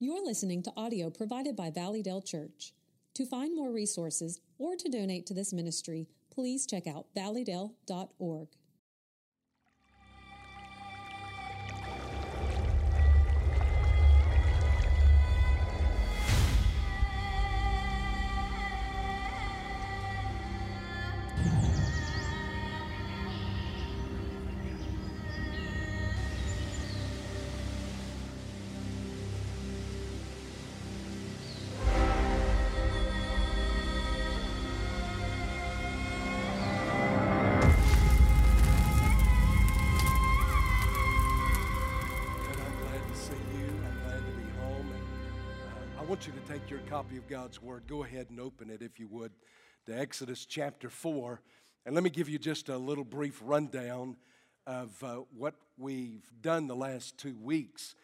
You're listening to audio provided by Valleydale Church. To find more resources or to donate to this ministry, please check out valleydale.org. Take your copy of God's Word. Go ahead and open it, if you would, to Exodus chapter 4. And let me give you just a little brief rundown of what we've done the last 2 weeks.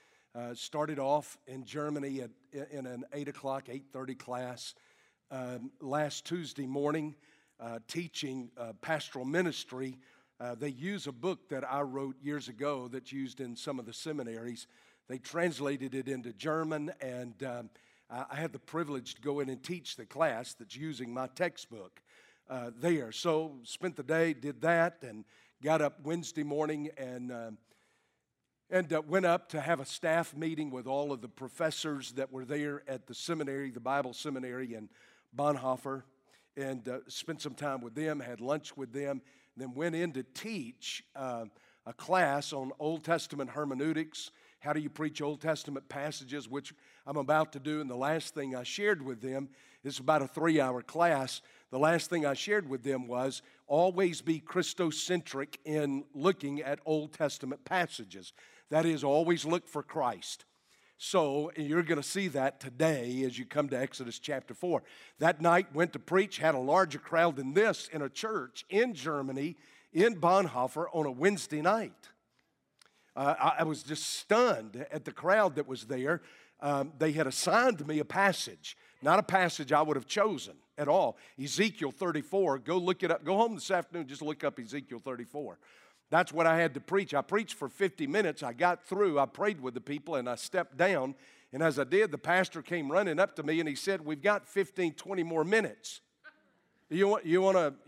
Started off in Germany in an 8:30 class last Tuesday morning, teaching pastoral ministry. They use a book that I wrote years ago that's used in some of the seminaries. They translated it into German, and I had the privilege to go in and teach the class that's using my textbook there. So spent the day, did that, and got up Wednesday morning and went up to have a staff meeting with all of the professors that were there at the seminary, the Bible seminary in Bonhoeffer, and spent some time with them, had lunch with them, then went in to teach a class on Old Testament hermeneutics. How do you preach Old Testament passages, which I'm about to do? And the last thing I shared with them, this is about a 3-hour class, the last thing I shared with them was always be Christocentric in looking at Old Testament passages. That is, always look for Christ. So you're going to see that today as you come to Exodus chapter 4. That night, went to preach, had a larger crowd than this in a church in Germany, in Bonhoeffer, on a Wednesday night. I was just stunned at the crowd that was there. They had assigned me a passage, not a passage I would have chosen at all. Ezekiel 34, go look it up. Go home this afternoon, just look up Ezekiel 34. That's what I had to preach. I preached for 50 minutes. I got through. I prayed with the people, and I stepped down. And as I did, the pastor came running up to me, and he said, we've got 15, 20 more minutes. You want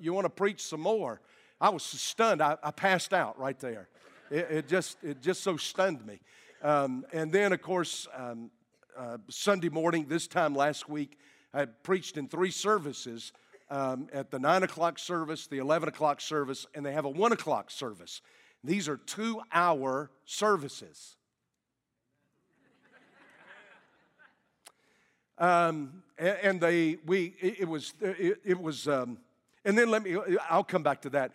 to preach some more? I was stunned. I passed out right there. It just so stunned me. And then, of course, Sunday morning, this time last week, I had preached in 3 services, at the 9 o'clock service, the 11 o'clock service, and they have a 1 o'clock service. These are 2-hour services. And then I'll come back to that.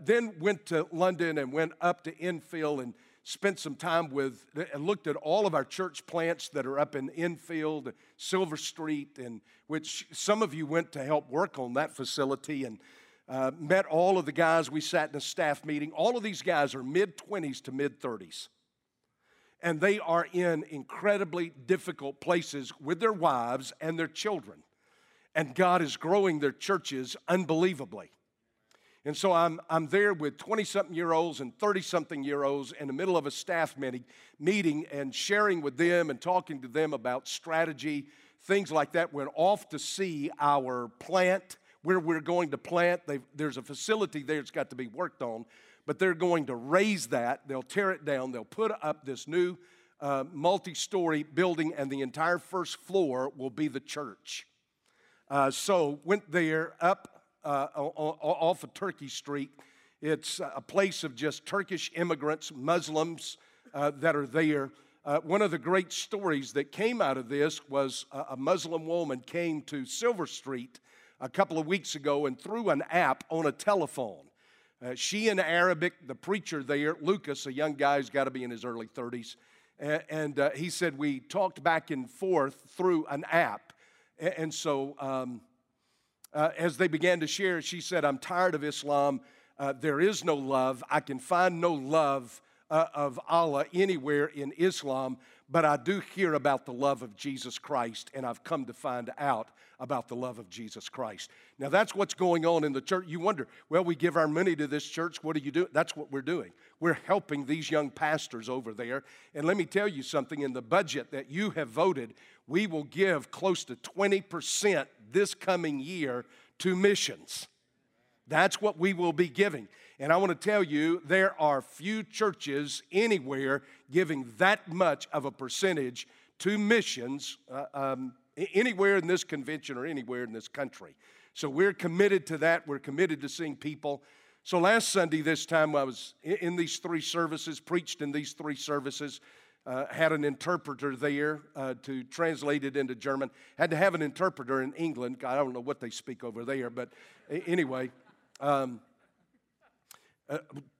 Then went to London and went up to Enfield and spent some time with and looked at all of our church plants that are up in Enfield, Silver Street, and which some of you went to help work on that facility, and met all of the guys. We sat in a staff meeting. All of these guys are mid-20s to mid-30s, and they are in incredibly difficult places with their wives and their children, and God is growing their churches unbelievably. And so I'm there with 20-something-year-olds and 30-something-year-olds in the middle of a staff meeting and sharing with them and talking to them about strategy, things like that. Went off to see our plant, where we're going to plant. There's a facility there that's got to be worked on, but they're going to raise that. They'll tear it down. They'll put up this new multi-story building, and the entire first floor will be the church. So went there up. Off of Turkey Street. It's a place of just Turkish immigrants, Muslims that are there. One of the great stories that came out of this was a Muslim woman came to Silver Street a couple of weeks ago and threw an app on a telephone. She in Arabic, the preacher there, Lucas, a young guy who's got to be in his early 30s, and he said, we talked back and forth through an app. And so as they began to share, she said, I'm tired of Islam. There is no love. I can find no love of Allah anywhere in Islam. but I do hear about the love of Jesus Christ, and I've come to find out about the love of Jesus Christ. Now, that's what's going on in the church. You wonder, well, we give our money to this church. What do you do? That's what we're doing. We're helping these young pastors over there. And let me tell you something. In the budget that you have voted, we will give close to 20% this coming year to missions. That's what we will be giving. And I want to tell you, there are few churches anywhere giving that much of a percentage to missions anywhere in this convention or anywhere in this country. So we're committed to that. We're committed to seeing people. So last Sunday this time, I was in these three services, preached in these three services, had an interpreter there to translate it into German. Had to have an interpreter in England. I don't know what they speak over there, but anyway...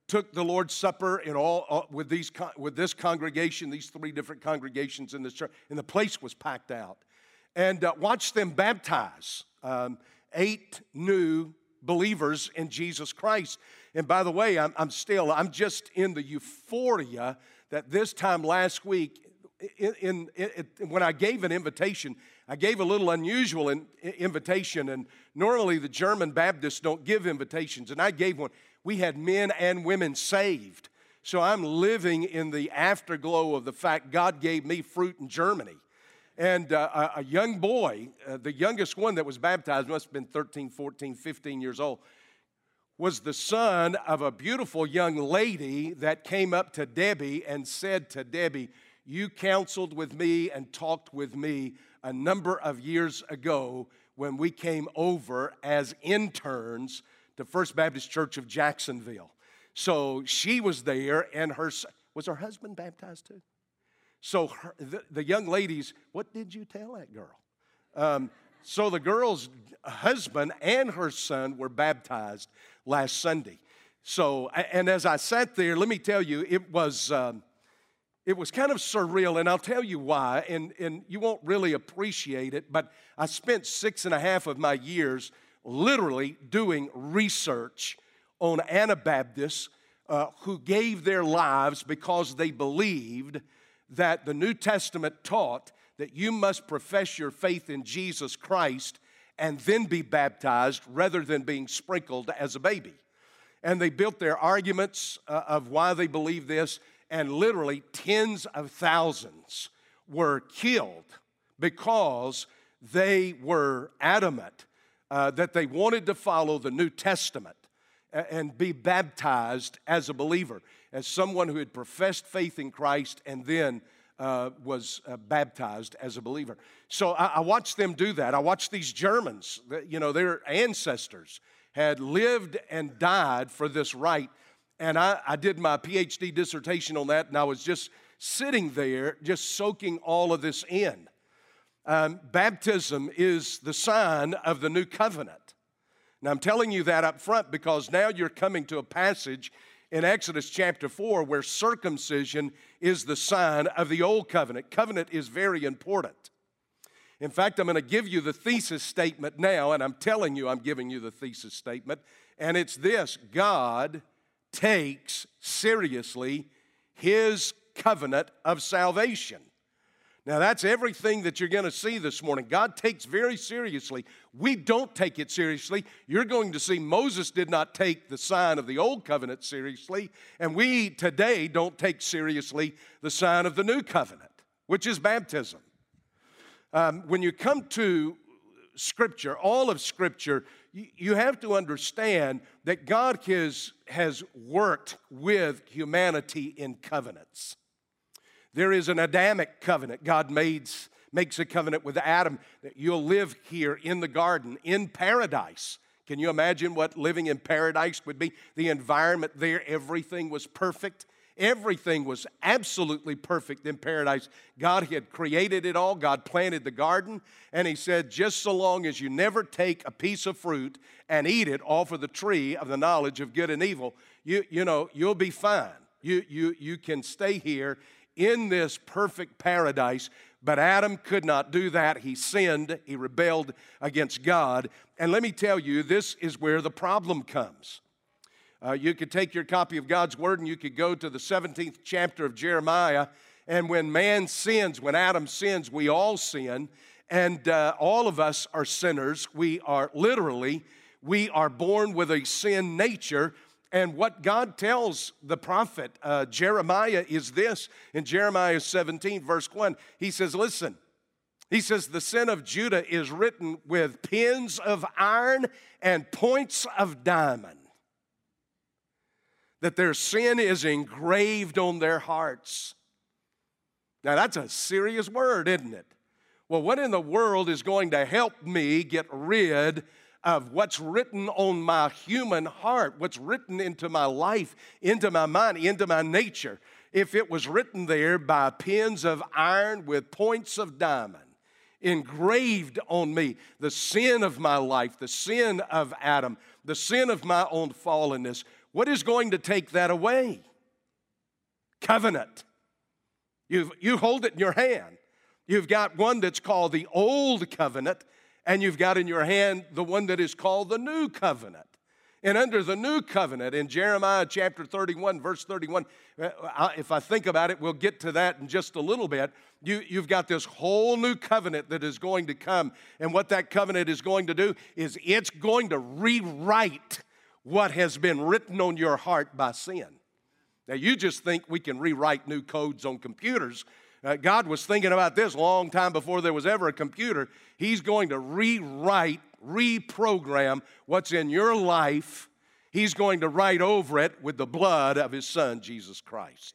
took the Lord's Supper in all with this congregation, these three different congregations in this church, and the place was packed out. And watched them baptize 8 new believers in Jesus Christ. And by the way, I'm just in the euphoria that this time last week, when I gave an invitation, I gave a little unusual invitation, and normally the German Baptists don't give invitations, and I gave one. We had men and women saved. So I'm living in the afterglow of the fact God gave me fruit in Germany. And a young boy, the youngest one that was baptized, must have been 13, 14, 15 years old, was the son of a beautiful young lady that came up to Debbie and said to Debbie, "You counseled with me and talked with me a number of years ago when we came over as interns to First Baptist Church of Jacksonville." So she was there, and her husband baptized too? So the young ladies, what did you tell that girl? So the girl's husband and her son were baptized last Sunday. So, and as I sat there, let me tell you, it was kind of surreal, and I'll tell you why, and you won't really appreciate it, but I spent 6.5 of my years literally doing research on Anabaptists who gave their lives because they believed that the New Testament taught that you must profess your faith in Jesus Christ and then be baptized rather than being sprinkled as a baby. And they built their arguments of why they believed this, and literally tens of thousands were killed because they were adamant that they wanted to follow the New Testament and be baptized as a believer, as someone who had professed faith in Christ and then was baptized as a believer. So I watched them do that. I watched these Germans, you know, their ancestors had lived and died for this right. And I did my Ph.D. dissertation on that, and I was just sitting there just soaking all of this in. Baptism is the sign of the new covenant. Now, I'm telling you that up front because now you're coming to a passage in Exodus chapter 4 where circumcision is the sign of the old covenant. Covenant is very important. In fact, I'm going to give you the thesis statement now, and I'm telling you I'm giving you the thesis statement, and it's this: God takes seriously His covenant of salvation. Now, that's everything that you're going to see this morning. God takes very seriously. We don't take it seriously. You're going to see Moses did not take the sign of the old covenant seriously, and we today don't take seriously the sign of the new covenant, which is baptism. When you come to Scripture, all of Scripture, you have to understand that God has worked with humanity in covenants. There is an Adamic covenant. God makes a covenant with Adam that you'll live here in the garden, in paradise. Can you imagine what living in paradise would be? The environment there, everything was perfect. Everything was absolutely perfect in paradise. God had created it all. God planted the garden, and He said, just so long as you never take a piece of fruit and eat it off of the tree of the knowledge of good and evil, you'll be fine. You can stay here in this perfect paradise. But Adam could not do that. He sinned. He rebelled against God. And let me tell you, this is where the problem comes. You could take your copy of God's Word and you could go to the 17th chapter of Jeremiah And when man sins, when Adam sins, we all sin. And all of us are sinners. We are born with a sin nature. And what God tells the prophet Jeremiah is this. In Jeremiah 17, verse 1, he says, listen. He says, the sin of Judah is written with pins of iron and points of diamond. That their sin is engraved on their hearts. Now, that's a serious word, isn't it? Well, what in the world is going to help me get rid of what's written on my human heart, what's written into my life, into my mind, into my nature, if it was written there by pins of iron with points of diamond, engraved on me, the sin of my life, the sin of Adam, the sin of my own fallenness? What is going to take that away? Covenant. You hold it in your hand. You've got one that's called the Old Covenant, and you've got in your hand the one that is called the New Covenant. And under the New Covenant, in Jeremiah chapter 31, verse 31, if I think about it, we'll get to that in just a little bit. You've got this whole new covenant that is going to come. And what that covenant is going to do is it's going to rewrite what has been written on your heart by sin. Now, you just think we can rewrite new codes on computers. God was thinking about this a long time before there was ever a computer. He's going to rewrite, reprogram what's in your life. He's going to write over it with the blood of his son, Jesus Christ.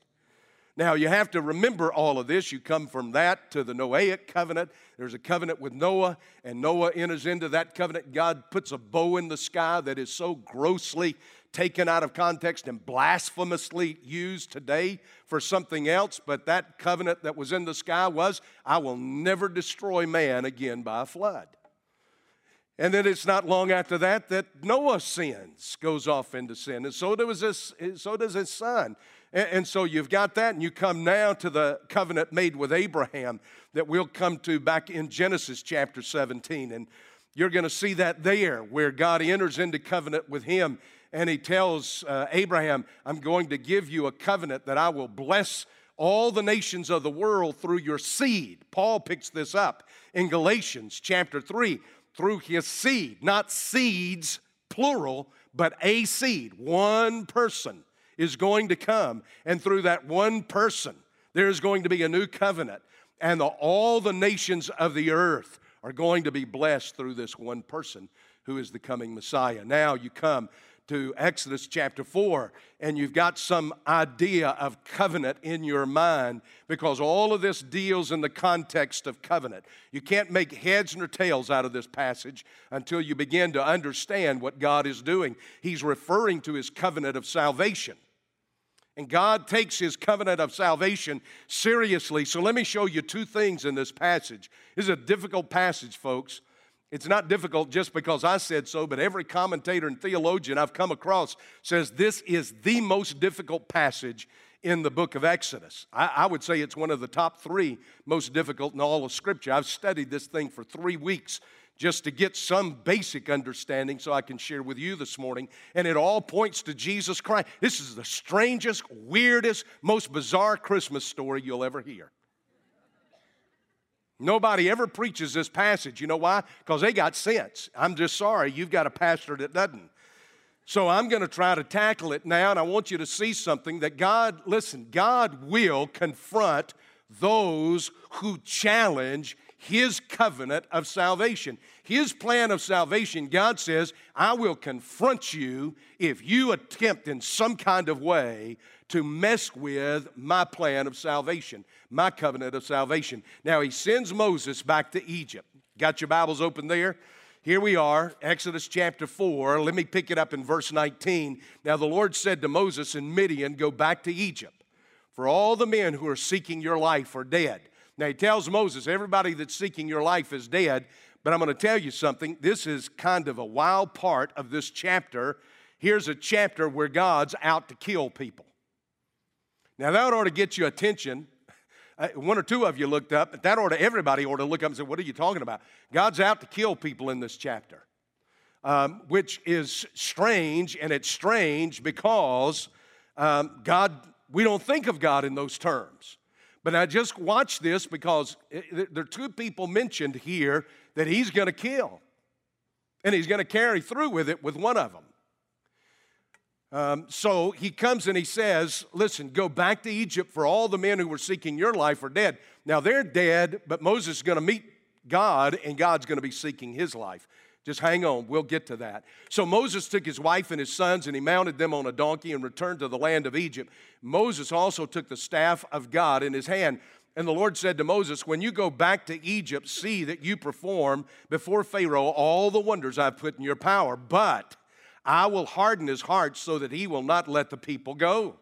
Now, you have to remember all of this. You come from that to the Noahic covenant. There's a covenant with Noah, and Noah enters into that covenant. God puts a bow in the sky that is so grossly taken out of context and blasphemously used today for something else, but that covenant that was in the sky was, I will never destroy man again by a flood. And then it's not long after that that Noah sins, goes off into sin, and so does his son. And so you've got that, and you come now to the covenant made with Abraham that we'll come to back in Genesis chapter 17, and you're going to see that there where God enters into covenant with him. And he tells Abraham, I'm going to give you a covenant that I will bless all the nations of the world through your seed. Paul picks this up in Galatians chapter 3, through his seed, not seeds, plural, but a seed. One person is going to come, and through that one person, there is going to be a new covenant, and all the nations of the earth are going to be blessed through this one person who is the coming Messiah. Now you come to Exodus chapter 4, and you've got some idea of covenant in your mind because all of this deals in the context of covenant. You can't make heads nor tails out of this passage until you begin to understand what God is doing. He's referring to his covenant of salvation. And God takes his covenant of salvation seriously. So let me show you two things in this passage. This is a difficult passage, folks. It's not difficult just because I said so, but every commentator and theologian I've come across says this is the most difficult passage in the book of Exodus. I would say it's one of the top three most difficult in all of Scripture. I've studied this thing for 3 weeks just to get some basic understanding so I can share with you this morning, and it all points to Jesus Christ. This is the strangest, weirdest, most bizarre Christmas story you'll ever hear. Nobody ever preaches this passage. You know why? Because they got sense. I'm just sorry. You've got a pastor that doesn't. So I'm going to try to tackle it now, and I want you to see something that God, listen, God will confront those who challenge his covenant of salvation. His plan of salvation, God says, I will confront you if you attempt in some kind of way to mess with my plan of salvation, my covenant of salvation. Now, he sends Moses back to Egypt. Got your Bibles open there? Here we are, Exodus chapter 4. Let me pick it up in verse 19. Now, the Lord said to Moses in Midian, go back to Egypt, for all the men who are seeking your life are dead. Now, he tells Moses, everybody that's seeking your life is dead, but I'm going to tell you something. This is kind of a wild part of this chapter. Here's a chapter where God's out to kill people. Now, that ought to get you attention. One or two of you looked up, but everybody ought to look up and say, what are you talking about? God's out to kill people in this chapter, which is strange, and it's strange because we don't think of God in those terms. But I just watch this because there are two people mentioned here that he's going to kill. And he's going to carry through with it with one of them. So he comes and he says, listen, go back to Egypt, for all the men who were seeking your life are dead. Now, they're dead, but Moses is going to meet God, and God's going to be seeking his life. Just hang on. We'll get to that. So Moses took his wife and his sons, and he mounted them on a donkey and returned to the land of Egypt. Moses also took the staff of God in his hand. And the Lord said to Moses, when you go back to Egypt, see that you perform before Pharaoh all the wonders I've put in your power. But I will harden his heart so that he will not let the people go.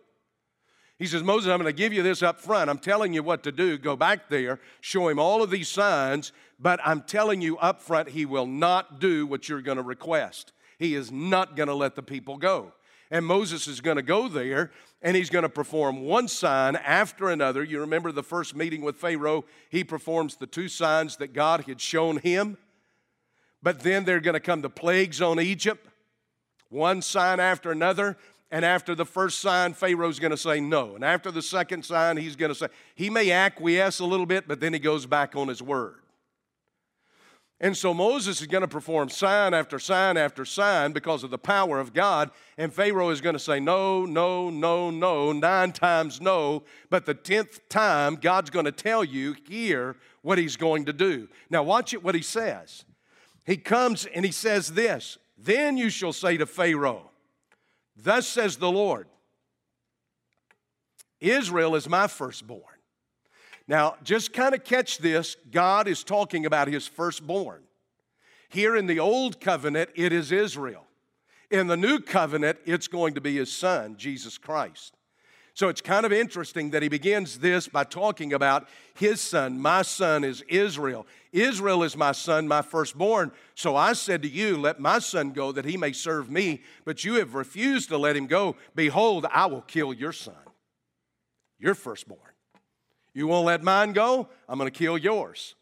He says, Moses, I'm going to give you this up front. I'm telling you what to do. Go back there, show him all of these signs, but I'm telling you up front, he will not do what you're going to request. He is not going to let the people go. And Moses is going to go there, and he's going to perform one sign after another. You remember the first meeting with Pharaoh? He performs the two signs that God had shown him. But then they're going to come the plagues on Egypt, one sign after another. And after the first sign, Pharaoh's going to say no. And after the second sign, he's going to say, he may acquiesce a little bit, but then he goes back on his word. And so Moses is going to perform sign after sign after sign because of the power of God. And Pharaoh is going to say no, no, no, no, 9 times no. But the 10th time, God's going to tell you here what he's going to do. Now watch it what he says. He comes and he says this, then you shall say to Pharaoh, thus says the Lord, Israel is my firstborn. Now, just kind of catch this. God is talking about his firstborn. Here in the old covenant, it is Israel. In the new covenant, it's going to be his son, Jesus Christ. So it's kind of interesting that he begins this by talking about his son. My son is Israel. Israel is my son, my firstborn. So I said to you, let my son go that he may serve me, but you have refused to let him go. Behold, I will kill your son, your firstborn. You won't let mine go? I'm going to kill yours.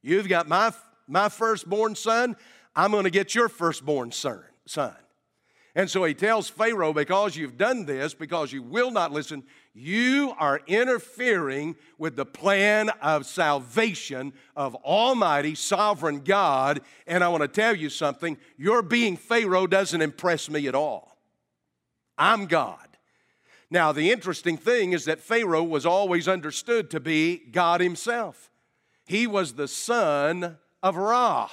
You've got my firstborn son. I'm going to get your firstborn son. And so he tells Pharaoh, because you've done this, because you will not listen, you are interfering with the plan of salvation of Almighty Sovereign God. And I want to tell you something. Your being Pharaoh doesn't impress me at all. I'm God. Now, the interesting thing is that Pharaoh was always understood to be God himself. He was the son of Ra.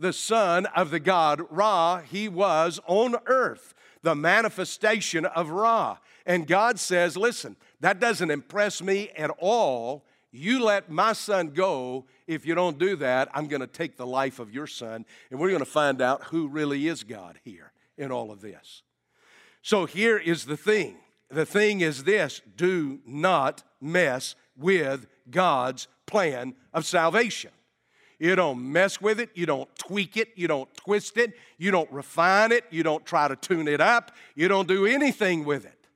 The son of the god Ra, he was on earth, the manifestation of Ra. And God says, listen, that doesn't impress me at all. You let my son go. If you don't do that, I'm going to take the life of your son. And we're going to find out who really is God here in all of this. So here is the thing. The thing is this. Do not mess with God's plan of salvation. You don't mess with it. You don't tweak it. You don't twist it. You don't refine it. You don't try to tune it up. You don't do anything with it.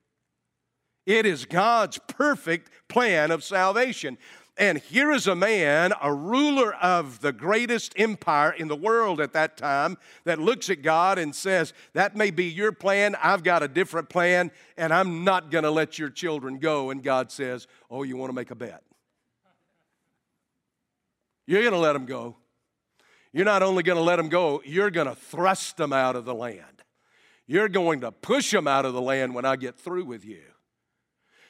It is God's perfect plan of salvation. And here is a man, a ruler of the greatest empire in the world at that time, that looks at God and says, that may be your plan. I've got a different plan, and I'm not going to let your children go. And God says, oh, you want to make a bet? You're going to let them go. You're not only going to let them go, you're going to thrust them out of the land. You're going to push them out of the land when I get through with you.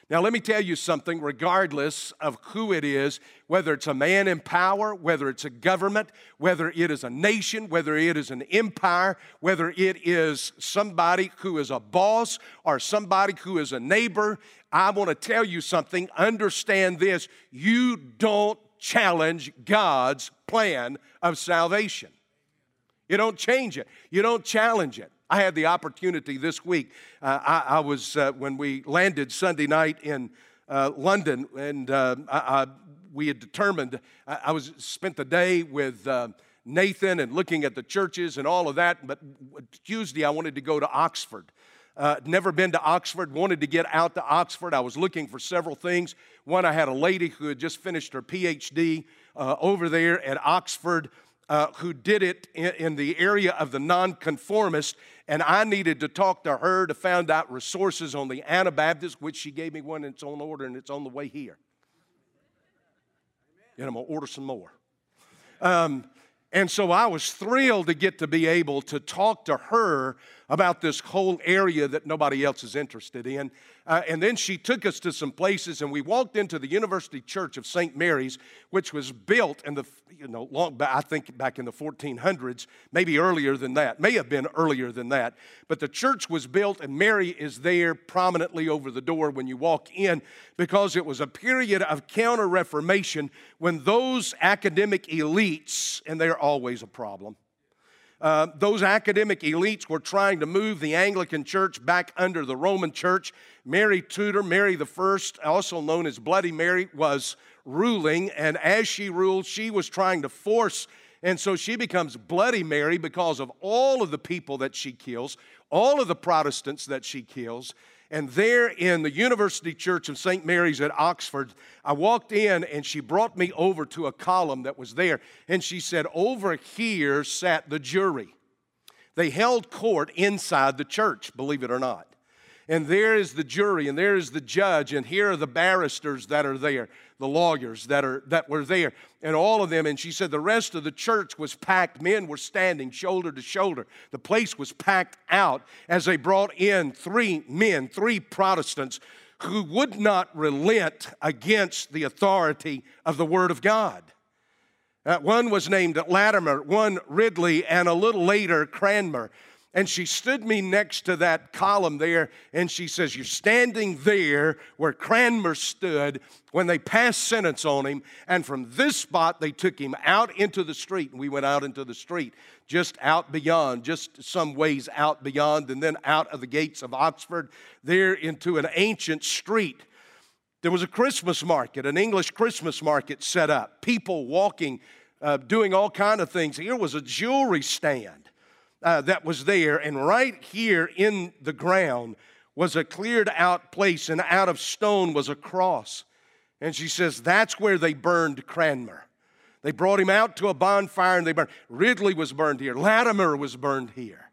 Now, let me tell you something, regardless of who it is, whether it's a man in power, whether it's a government, whether it is a nation, whether it is an empire, whether it is somebody who is a boss or somebody who is a neighbor, I want to tell you something. Understand this. You don't challenge God's plan of salvation. You don't change it. You don't challenge it. I had the opportunity this week. I was when we landed Sunday night in London, and we had determined, I spent the day with Nathan and looking at the churches and all of that, but Tuesday I wanted to go to Oxford. Never been to Oxford, wanted to get out to Oxford. I was looking for several things. One, I had a lady who had just finished her PhD over there at Oxford. who did it in the area of the nonconformist, and I needed to talk to her to find out resources on the Anabaptist, which she gave me one in its own order, and it's on the way here. And I'm going to order some more. And so I was thrilled to get to be able to talk to her about this whole area that nobody else is interested in. And then she took us to some places, and we walked into the University Church of St. Mary's, which was built in the, long back, I think back in the 1400s, maybe earlier than that, may have been earlier than that. But the church was built, and Mary is there prominently over the door when you walk in, because it was a period of counter-reformation when those academic elites, and they're always a problem, those academic elites were trying to move the Anglican Church back under the Roman Church. Mary Tudor, Mary I, also known as Bloody Mary, was ruling, and as she ruled, she was trying to force, and so she becomes Bloody Mary because of all of the people that she kills, all of the Protestants that she kills. And there in the University Church of St. Mary's at Oxford, I walked in and she brought me over to a column that was there. And she said, over here sat the jury. They held court inside the church, believe it or not. And there is the jury, and there is the judge, and here are the barristers that are there, the lawyers that were there, and all of them. And she said the rest of the church was packed. Men were standing shoulder to shoulder. The place was packed out as they brought in three men, three Protestants, who would not relent against the authority of the Word of God. One was named Latimer, one Ridley, and a little later Cranmer. And she stood me next to that column there, and she says, you're standing there where Cranmer stood when they passed sentence on him, and from this spot they took him out into the street, and we went out into the street, just out beyond, just some ways out beyond, and then out of the gates of Oxford, there into an ancient street. There was a Christmas market, an English Christmas market set up, people walking, doing all kinds of things. Here was a jewelry stand. That was there, and right here in the ground was a cleared out place, and out of stone was a cross. And she says, that's where they burned Cranmer. They brought him out to a bonfire and they burned. Ridley was burned here. Latimer was burned here.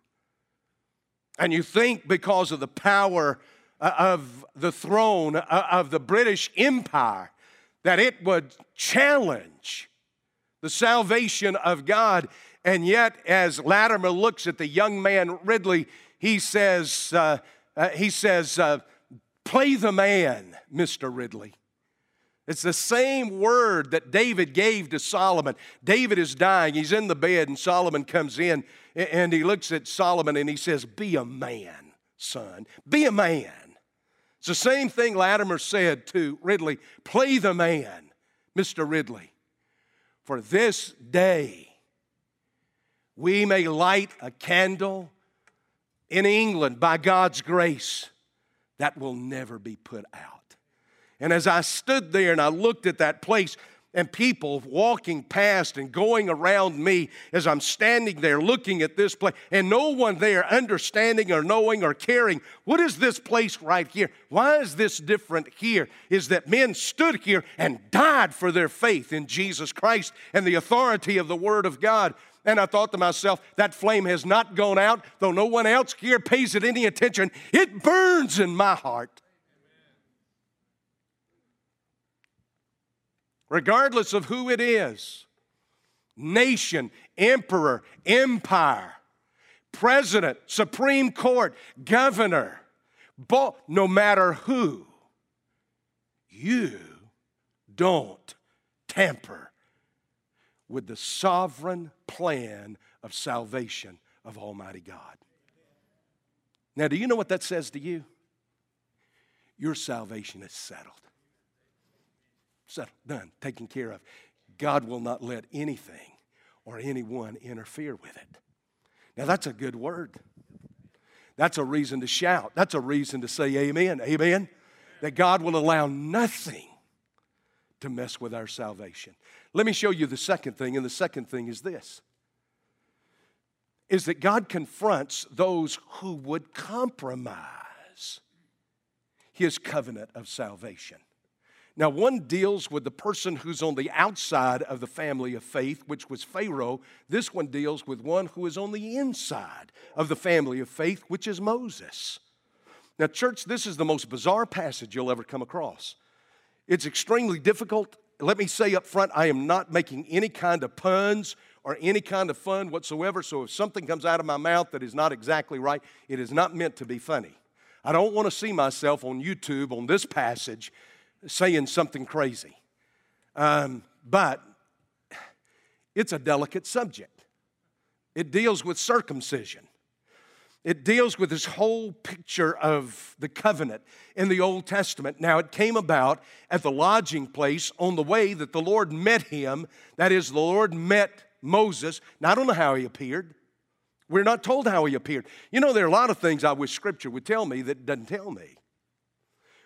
And you think because of the power of the throne of the British Empire that it would challenge the salvation of God. And yet, as Latimer looks at the young man Ridley, he says, play the man, Mr. Ridley. It's the same word that David gave to Solomon. David is dying. He's in the bed, and Solomon comes in, and he looks at Solomon, and he says, be a man, son. Be a man. It's the same thing Latimer said to Ridley. Play the man, Mr. Ridley. For this day, we may light a candle in England by God's grace that will never be put out. And as I stood there and I looked at that place and people walking past and going around me as I'm standing there looking at this place and no one there understanding or knowing or caring, what is this place right here? Why is this different here? Is that men stood here and died for their faith in Jesus Christ and the authority of the Word of God. And I thought to myself, that flame has not gone out, though no one else here pays it any attention. It burns in my heart. Regardless of who it is, nation, emperor, empire, president, Supreme Court, governor, no matter who, you don't tamper with the sovereign plan of salvation of Almighty God. Now, do you know what that says to you? Your salvation is settled. Settled, done, taken care of. God will not let anything or anyone interfere with it. Now, that's a good word. That's a reason to shout. That's a reason to say amen, amen. That God will allow nothing to mess with our salvation. Let me show you the second thing, and the second thing is this, is that God confronts those who would compromise His covenant of salvation. Now, one deals with the person who's on the outside of the family of faith, which was Pharaoh. This one deals with one who is on the inside of the family of faith, which is Moses. Now, church, this is the most bizarre passage you'll ever come across. It's extremely difficult. Let me say up front, I am not making any kind of puns or any kind of fun whatsoever, so if something comes out of my mouth that is not exactly right, it is not meant to be funny. I don't want to see myself on YouTube on this passage saying something crazy. But it's a delicate subject. It deals with circumcision. It deals with this whole picture of the covenant in the Old Testament. Now, it came about at the lodging place on the way that the Lord met him. That is, the Lord met Moses. Now, I don't know how he appeared. We're not told how he appeared. You know, there are a lot of things I wish Scripture would tell me that it doesn't tell me,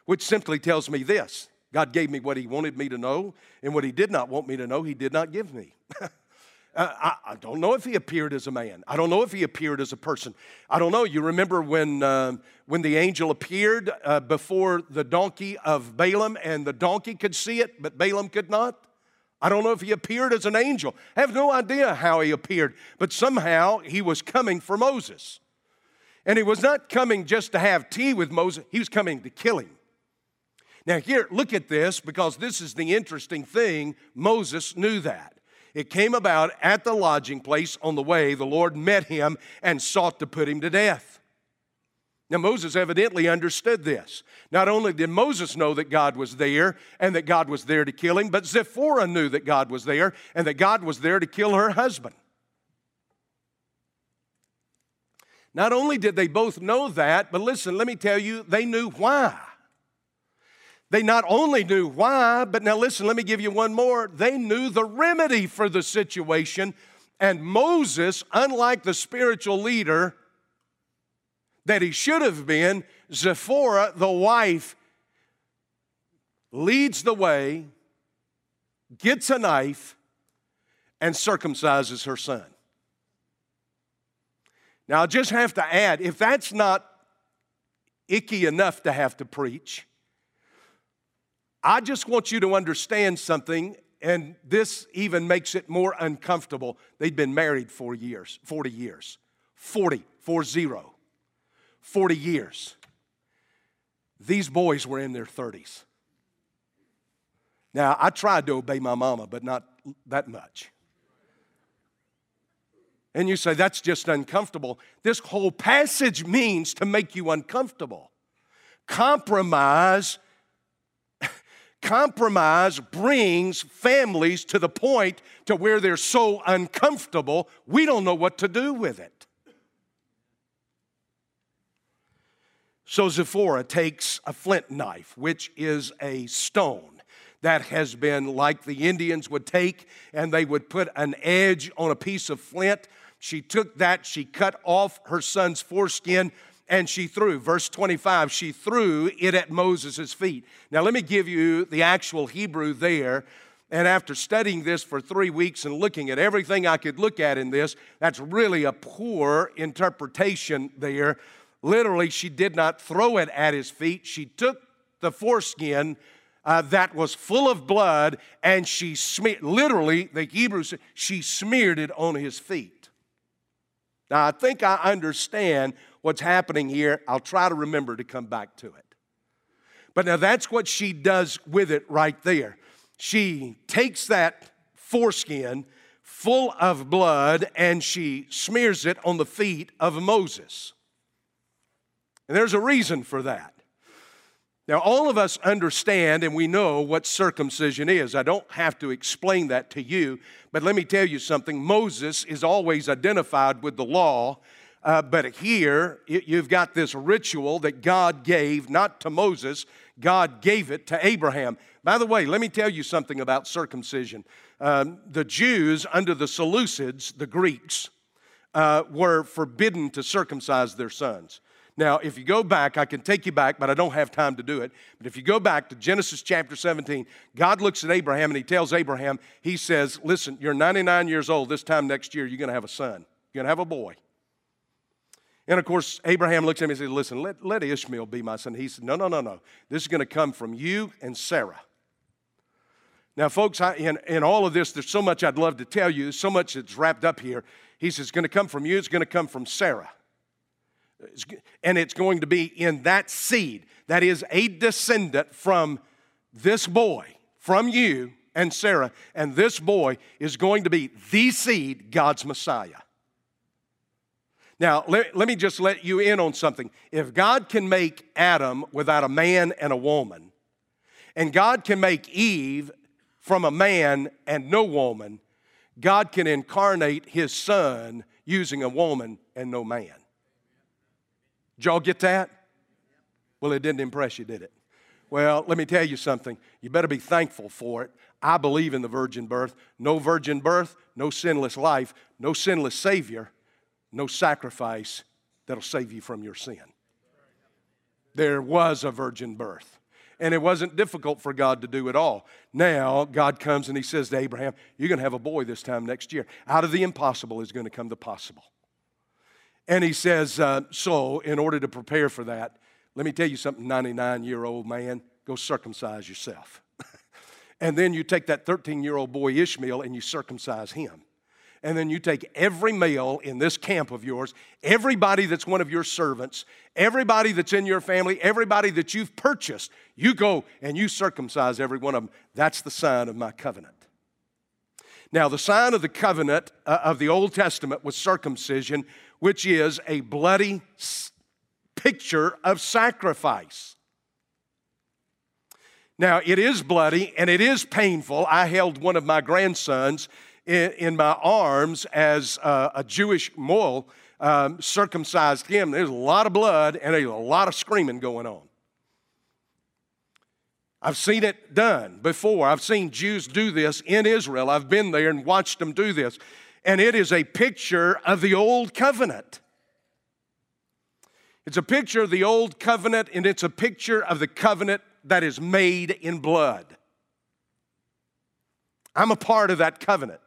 which simply tells me this. God gave me what he wanted me to know, and what he did not want me to know, he did not give me. I don't know if he appeared as a man. I don't know if he appeared as a person. I don't know. You remember when the angel appeared before the donkey of Balaam, and the donkey could see it, but Balaam could not? I don't know if he appeared as an angel. I have no idea how he appeared, but somehow he was coming for Moses. And he was not coming just to have tea with Moses. He was coming to kill him. Now here, look at this, because this is the interesting thing. Moses knew that. It came about at the lodging place on the way. The Lord met him and sought to put him to death. Now, Moses evidently understood this. Not only did Moses know that God was there and that God was there to kill him, but Zipporah knew that God was there and that God was there to kill her husband. Not only did they both know that, but listen, let me tell you, they knew why. They not only knew why, but now listen, let me give you one more. They knew the remedy for the situation, and Moses, unlike the spiritual leader that he should have been, Zipporah, the wife, leads the way, gets a knife, and circumcises her son. Now, I just have to add, if that's not icky enough to have to preach, I just want you to understand something, and this even makes it more uncomfortable. They'd been married 40 years. These boys were in their 30s. Now, I tried to obey my mama, but not that much. And you say, that's just uncomfortable. This whole passage means to make you uncomfortable. Compromise brings families to the point to where they're so uncomfortable, we don't know what to do with it. So Zipporah takes a flint knife, which is a stone that has been like the Indians would take, and they would put an edge on a piece of flint. She took that, she cut off her son's foreskin, and she threw, verse 25, she threw it at Moses' feet. Now, let me give you the actual Hebrew there. And after studying this for 3 weeks and looking at everything I could look at in this, that's really a poor interpretation there. Literally, she did not throw it at his feet. She took the foreskin that was full of blood, and she smeared, literally, the Hebrew said, she smeared it on his feet. Now, I think I understand what's happening here. I'll try to remember to come back to it. But now that's what she does with it right there. She takes that foreskin full of blood and she smears it on the feet of Moses. And there's a reason for that. Now, all of us understand and we know what circumcision is. I don't have to explain that to you, but let me tell you something. Moses is always identified with the law. But here, you've got this ritual that God gave, not to Moses, God gave it to Abraham. By the way, let me tell you something about circumcision. The Jews under the Seleucids, the Greeks, were forbidden to circumcise their sons. Now, if you go back, I can take you back, but I don't have time to do it. But if you go back to Genesis chapter 17, God looks at Abraham and he tells Abraham, he says, listen, you're 99 years old. This time next year, you're going to have a son. You're going to have a boy. And, of course, Abraham looks at him and says, listen, let Ishmael be my son. He said, no, no, no, no. This is going to come from you and Sarah. Now, folks, in all of this, there's so much I'd love to tell you, so much that's wrapped up here. He says, it's going to come from you, it's going to come from Sarah. And it's going to be in that seed, that is a descendant from this boy, from you and Sarah. And this boy is going to be the seed, God's Messiah. Now, let me just let you in on something. If God can make Adam without a man and a woman, and God can make Eve from a man and no woman, God can incarnate his son using a woman and no man. Did y'all get that? Well, it didn't impress you, did it? Well, let me tell you something. You better be thankful for it. I believe in the virgin birth. No virgin birth, no sinless life, no sinless Savior, no sacrifice that'll save you from your sin. There was a virgin birth, and it wasn't difficult for God to do it all. Now, God comes and he says to Abraham, you're going to have a boy this time next year. Out of the impossible is going to come the possible. And he says, so in order to prepare for that, let me tell you something, 99-year-old man, go circumcise yourself. And then you take that 13-year-old boy Ishmael and you circumcise him. And then you take every male in this camp of yours, everybody that's one of your servants, everybody that's in your family, everybody that you've purchased, you go and you circumcise every one of them. That's the sign of my covenant. Now, the sign of the covenant of the Old Testament was circumcision, which is a bloody picture of sacrifice. Now, it is bloody and it is painful. I held one of my grandsons in my arms as a Jewish mole circumcised him. There's a lot of blood and a lot of screaming going on. I've seen it done before. I've seen Jews do this in Israel. I've been there and watched them do this. And it is a picture of the Old Covenant. It's a picture of the Old Covenant, and it's a picture of the covenant that is made in blood. I'm a part of that covenant,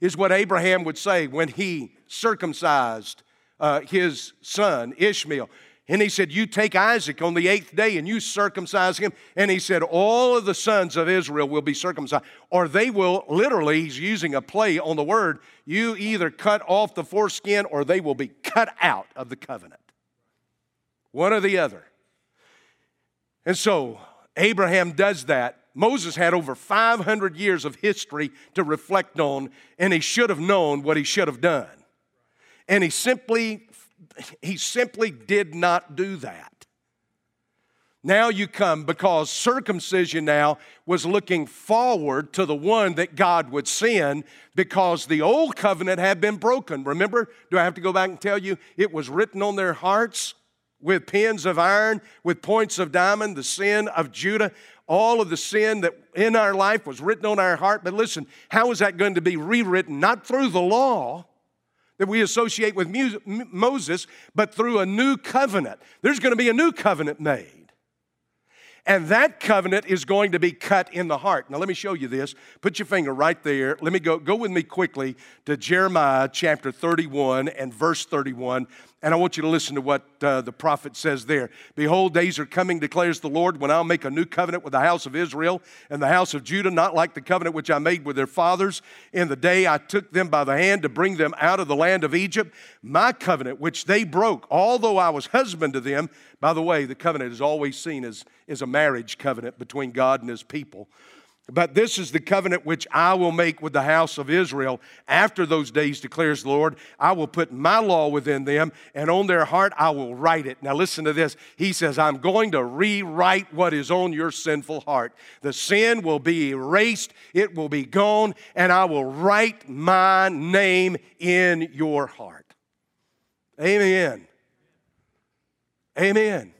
is what Abraham would say when he circumcised his son, Ishmael. And he said, you take Isaac on the eighth day and you circumcise him. And he said, all of the sons of Israel will be circumcised. Or they will, literally, he's using a play on the word, you either cut off the foreskin or they will be cut out of the covenant. One or the other. And so Abraham does that. Moses had over 500 years of history to reflect on, and he should have known what he should have done. And he simply did not do that. Now you come, because circumcision now was looking forward to the one that God would send, because the old covenant had been broken. Remember, do I have to go back and tell you? It was written on their hearts with pins of iron, with points of diamond, the sin of Judah. All of the sin that in our life was written on our heart. But listen, how is that going to be rewritten? Not through the law that we associate with Moses, but through a new covenant. There's going to be a new covenant made. And that covenant is going to be cut in the heart. Now, let me show you this. Put your finger right there. Let me go with me quickly to Jeremiah chapter 31 and verse 31. And I want you to listen to what the prophet says there. Behold, days are coming, declares the Lord, when I'll make a new covenant with the house of Israel and the house of Judah, not like the covenant which I made with their fathers in the day I took them by the hand to bring them out of the land of Egypt. My covenant, which they broke, although I was husband to them. By the way, the covenant is always seen as a marriage covenant between God and his people. But this is the covenant which I will make with the house of Israel after those days, declares the Lord. I will put my law within them, and on their heart I will write it. Now listen to this. He says, I'm going to rewrite what is on your sinful heart. The sin will be erased, it will be gone, and I will write my name in your heart. Amen. Amen.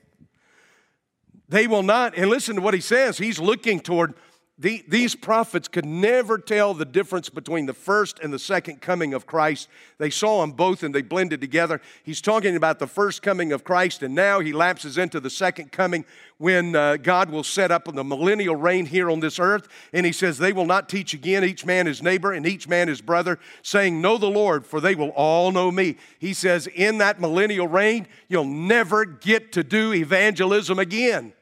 They will not, and listen to what he says. He's looking toward these prophets could never tell the difference between the first and the second coming of Christ. They saw them both and they blended together. He's talking about the first coming of Christ, and now he lapses into the second coming when God will set up the millennial reign here on this earth. And he says, they will not teach again each man his neighbor and each man his brother, saying, know the Lord, for they will all know me. He says, in that millennial reign, you'll never get to do evangelism again.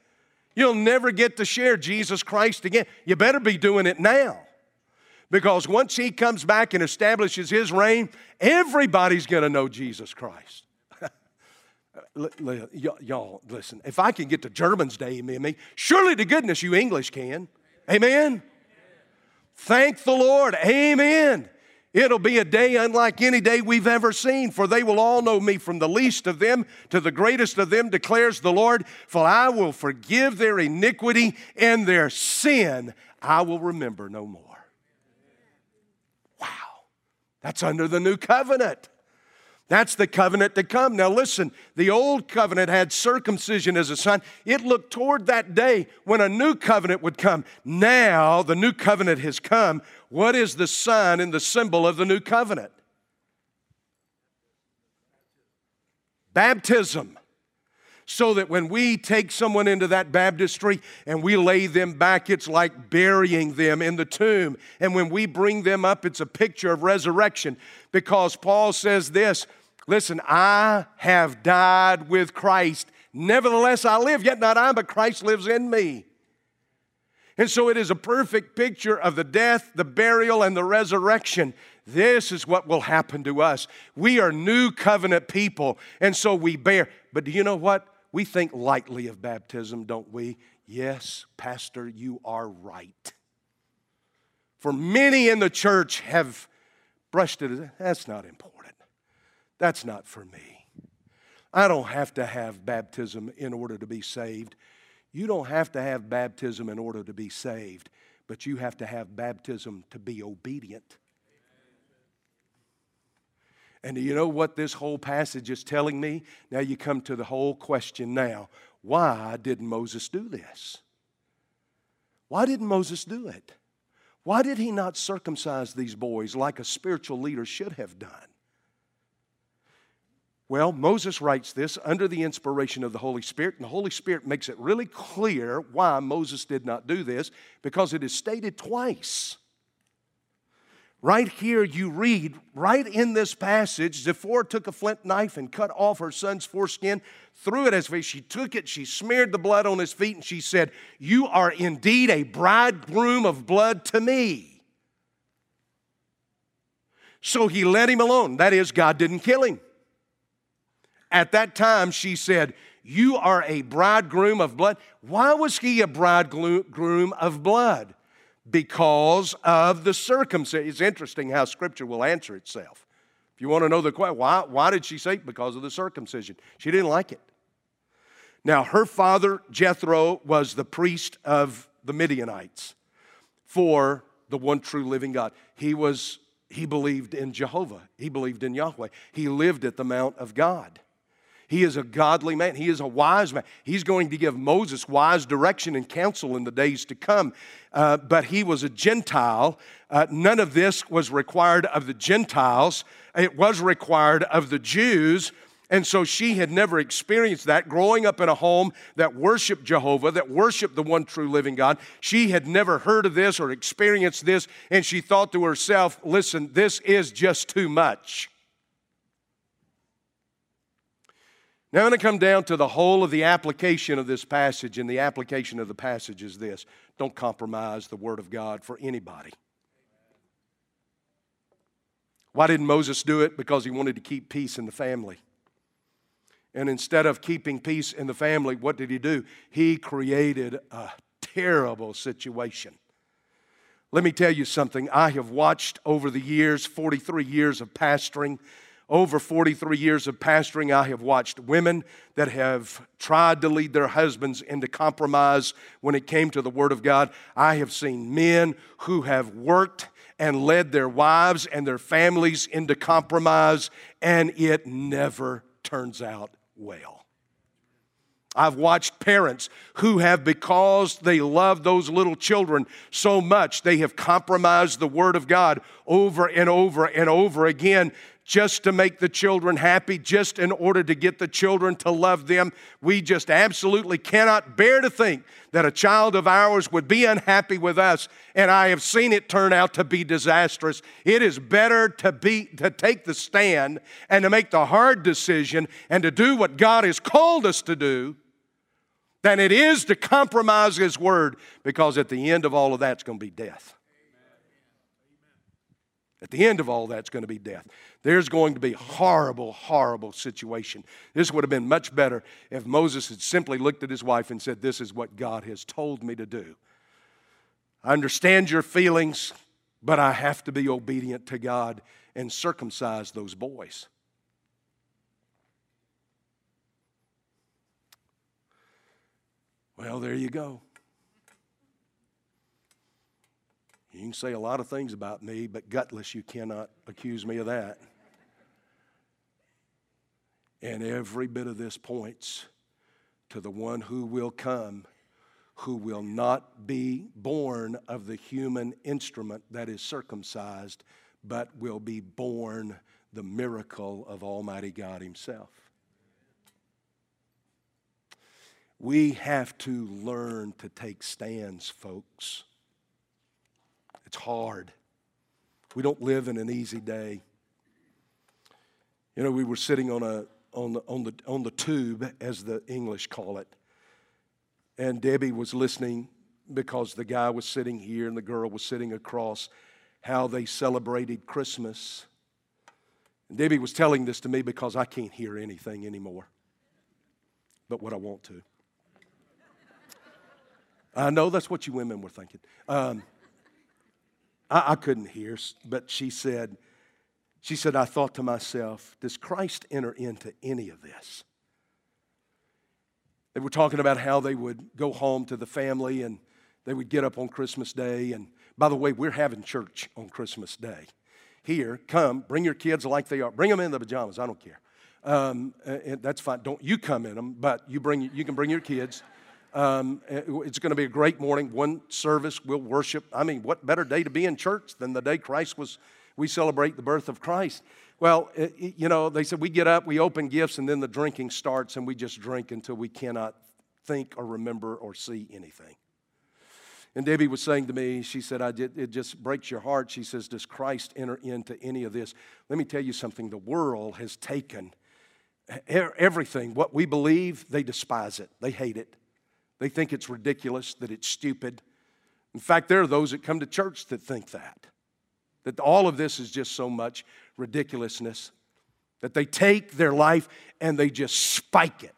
You'll never get to share Jesus Christ again. You better be doing it now, because once he comes back and establishes his reign, everybody's going to know Jesus Christ. Y'all, listen, if I can get the Germans to amen me, surely to goodness you English can. Amen? Thank the Lord. Amen. It'll be a day unlike any day we've ever seen, for they will all know me, from the least of them to the greatest of them, declares the Lord, for I will forgive their iniquity, and their sin I will remember no more. Wow. That's under the new covenant. That's the covenant to come. Now listen, the old covenant had circumcision as a sign. It looked toward that day when a new covenant would come. Now the new covenant has come. What is the sign and the symbol of the new covenant? Baptism. So that when we take someone into that baptistry and we lay them back, it's like burying them in the tomb. And when we bring them up, it's a picture of resurrection. Because Paul says this, listen, I have died with Christ. Nevertheless, I live, yet not I, but Christ lives in me. And so it is a perfect picture of the death, the burial, and the resurrection. This is what will happen to us. We are new covenant people, and so we bear. But do you know what? We think lightly of baptism, don't we? Yes, Pastor, you are right. For many in the church have brushed it. That's not important. That's not for me. I don't have to have baptism in order to be saved. You don't have to have baptism in order to be saved, but you have to have baptism to be obedient. And do you know what this whole passage is telling me? Now you come to the whole question now. Why didn't Moses do this? Why didn't Moses do it? Why did he not circumcise these boys like a spiritual leader should have done? Well, Moses writes this under the inspiration of the Holy Spirit, and the Holy Spirit makes it really clear why Moses did not do this, because it is stated twice. Right here you read, right in this passage, Zipporah took a flint knife and cut off her son's foreskin, threw it at his face. She took it, she smeared the blood on his feet, and she said, "You are indeed a bridegroom of blood to me." So he let him alone. That is, God didn't kill him. At that time, she said, "You are a bridegroom of blood." Why was he a bridegroom of blood? Because of the circumcision. It's interesting how Scripture will answer itself. If you want to know the question, why did she say? Because of the circumcision. She didn't like it. Now, her father, Jethro, was the priest of the Midianites for the one true living God. He believed in Jehovah. He believed in Yahweh. He lived at the Mount of God. He is a godly man. He is a wise man. He's going to give Moses wise direction and counsel in the days to come. But he was a Gentile. None of this was required of the Gentiles. It was required of the Jews. And so she had never experienced that. Growing up in a home that worshiped Jehovah, that worshiped the one true living God, she had never heard of this or experienced this. And she thought to herself, listen, this is just too much. Now I'm going to come down to the whole of the application of this passage, and the application of the passage is this. Don't compromise the Word of God for anybody. Why didn't Moses do it? Because he wanted to keep peace in the family. And instead of keeping peace in the family, what did he do? He created a terrible situation. Let me tell you something. I have watched over the years, 43 years of pastoring. Over 43 years of pastoring, I have watched women that have tried to lead their husbands into compromise when it came to the Word of God. I have seen men who have worked and led their wives and their families into compromise, and it never turns out well. I've watched parents who have, because they love those little children so much, they have compromised the Word of God over and over and over again, just to make the children happy, just in order to get the children to love them. We just absolutely cannot bear to think that a child of ours would be unhappy with us, and I have seen it turn out to be disastrous. It is better to take the stand and to make the hard decision and to do what God has called us to do than it is to compromise His Word, because at the end of all of that's going to be death. At the end of all that's going to be death. There's going to be horrible, horrible situation. This would have been much better if Moses had simply looked at his wife and said, "This is what God has told me to do. I understand your feelings, but I have to be obedient to God and circumcise those boys." Well, there you go. You can say a lot of things about me, but gutless, you cannot accuse me of that. And every bit of this points to the one who will come, who will not be born of the human instrument that is circumcised, but will be born the miracle of Almighty God Himself. We have to learn to take stands, folks. It's hard. We don't live in an easy day. You know, we were sitting on the tube, as the English call it, and Debbie was listening, because the guy was sitting here and the girl was sitting across, how they celebrated Christmas. And Debbie was telling this to me because I can't hear anything anymore but what I want to. I know that's what you women were thinking. I couldn't hear, but she said, I thought to myself, does Christ enter into any of this? They were talking about how they would go home to the family and they would get up on Christmas Day. And by the way, we're having church on Christmas Day. Here, come, bring your kids like they are. Bring them in the pajamas, I don't care. And that's fine. Don't you come in them, but you can bring your kids. It's going to be a great morning. One service, we'll worship. I mean, what better day to be in church than the day we celebrate the birth of Christ. Well, you know, they said we get up, we open gifts, and then the drinking starts, and we just drink until we cannot think or remember or see anything. And Debbie was saying to me, she said, it just breaks your heart. She says, does Christ enter into any of this? Let me tell you something. The world has taken everything. What we believe, they despise it. They hate it. They think it's ridiculous, that it's stupid. In fact, there are those that come to church that think that all of this is just so much ridiculousness, that they take their life and they just spike it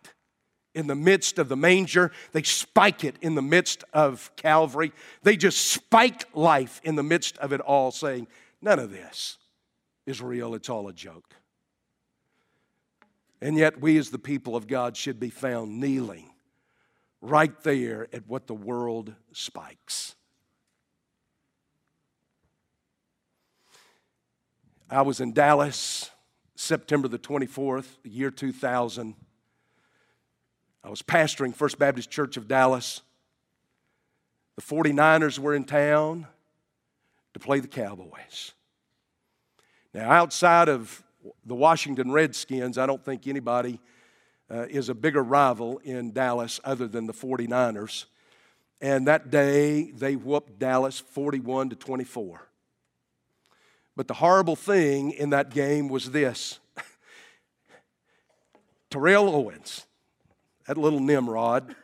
in the midst of the manger. They spike it in the midst of Calvary. They just spike life in the midst of it all, saying, none of this is real. It's all a joke. And yet we as the people of God should be found kneeling right there at what the world spikes. I was in Dallas, September the 24th, the year 2000. I was pastoring First Baptist Church of Dallas. The 49ers were in town to play the Cowboys. Now, outside of the Washington Redskins, I don't think anybody is a bigger rival in Dallas other than the 49ers. And that day, they whooped Dallas 41-24. But the horrible thing in that game was this. Terrell Owens, that little Nimrod,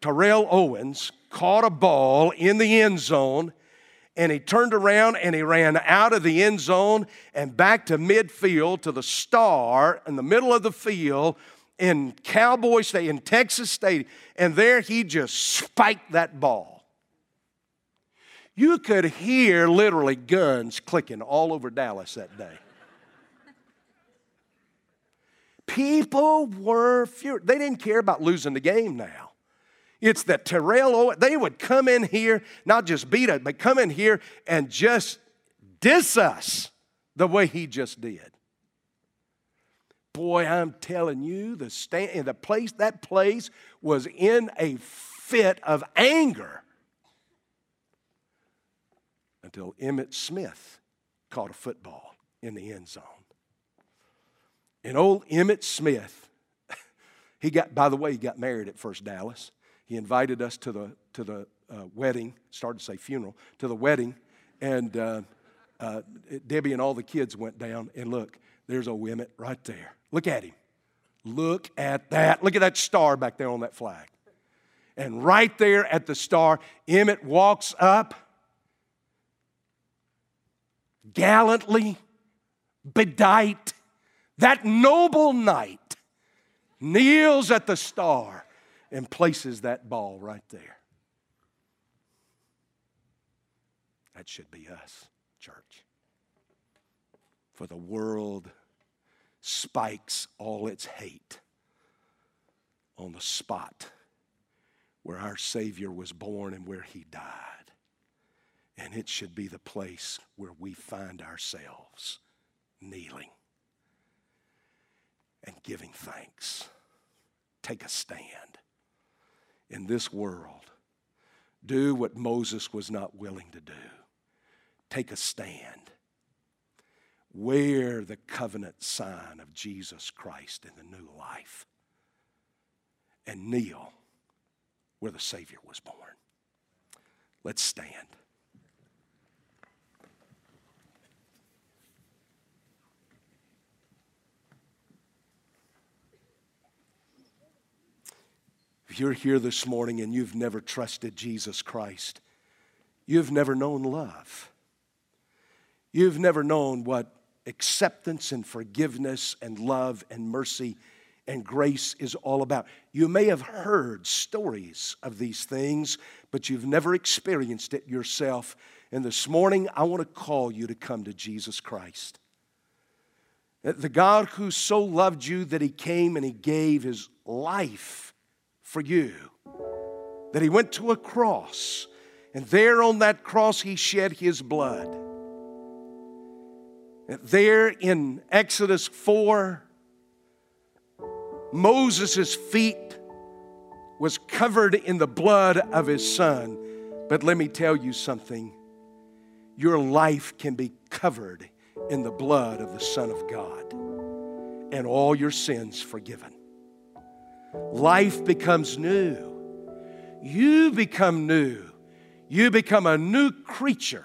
Terrell Owens caught a ball in the end zone, and he turned around and he ran out of the end zone and back to midfield to the star in the middle of the field in Cowboy State, in Texas State, and there he just spiked that ball. You could hear literally guns clicking all over Dallas that day. People were furious. They didn't care about losing the game now. It's that Terrell Owens, they would come in here, not just beat us, but come in here and just diss us the way he just did. Boy, I'm telling you, that place was in a fit of anger until Emmett Smith caught a football in the end zone. And old Emmett Smith, he got married at First Dallas. He invited us to the wedding, started to say funeral, to the wedding, and Debbie and all the kids went down, and look, there's old Emmett right there. Look at him. Look at that. Look at that star back there on that flag. And right there at the star, Emmett walks up, gallantly bedight. That noble knight kneels at the star and places that ball right there. That should be us, church. For the world spikes all its hate on the spot where our Savior was born and where He died. And it should be the place where we find ourselves kneeling and giving thanks. Take a stand in this world. Do what Moses was not willing to do. Take a stand. Wear the covenant sign of Jesus Christ in the new life. And kneel where the Savior was born. Let's stand. If you're here this morning and you've never trusted Jesus Christ, you've never known love. You've never known what acceptance and forgiveness and love and mercy and grace is all about. You may have heard stories of these things, but you've never experienced it yourself. And this morning, I want to call you to come to Jesus Christ. The God who so loved you that He came and He gave His life for you, that He went to a cross, and there on that cross He shed His blood. And there in Exodus 4, Moses' feet was covered in the blood of his son. But let me tell you something. Your life can be covered in the blood of the Son of God and all your sins forgiven. Life becomes new. You become new. You become a new creature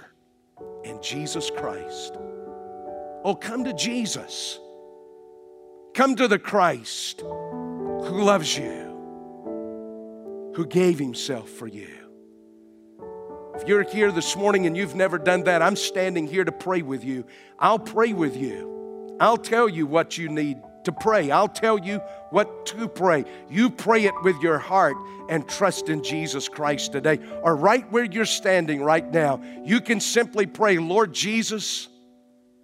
in Jesus Christ. Oh, come to Jesus. Come to the Christ who loves you, who gave Himself for you. If you're here this morning and you've never done that, I'm standing here to pray with you. I'll pray with you. I'll tell you what you need to pray. I'll tell you what to pray. You pray it with your heart and trust in Jesus Christ today. Or right where you're standing right now, you can simply pray, Lord Jesus,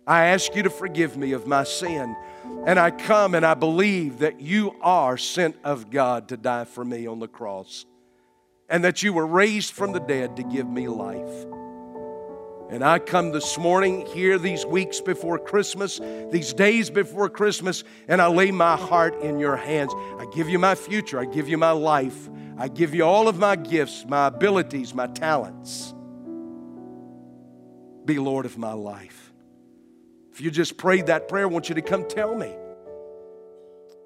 I ask you to forgive me of my sin. And I come and I believe that you are sent of God to die for me on the cross. And that you were raised from the dead to give me life. And I come this morning, here these weeks before Christmas, these days before Christmas, and I lay my heart in your hands. I give you my future. I give you my life. I give you all of my gifts, my abilities, my talents. Be Lord of my life. If you just prayed that prayer, I want you to come tell me.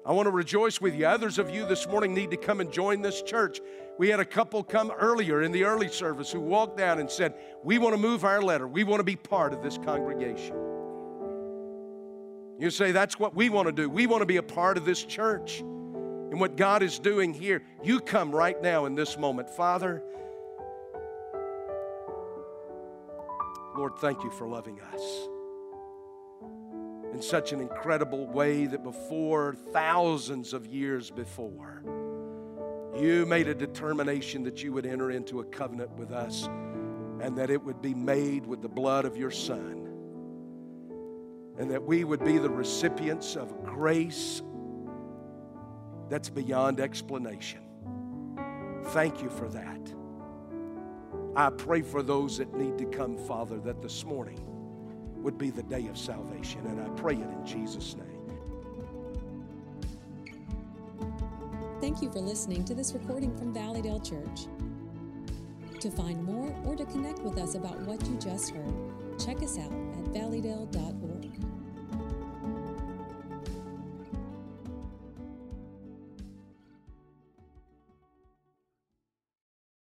I want to rejoice with you. Others of you this morning need to come and join this church. We had a couple come earlier in the early service who walked down and said, we want to move our letter. We want to be part of this congregation. You say, that's what we want to do. We want to be a part of this church and what God is doing here. You come right now in this moment. Father, Lord, thank you for loving us in such an incredible way that before, thousands of years before, you made a determination that you would enter into a covenant with us and that it would be made with the blood of your Son and that we would be the recipients of grace that's beyond explanation. Thank you for that. I pray for those that need to come, Father, that this morning would be the day of salvation, and I pray it in Jesus' name. Thank you for listening to this recording from Valleydale Church. To find more or to connect with us about what you just heard, check us out at valleydale.org.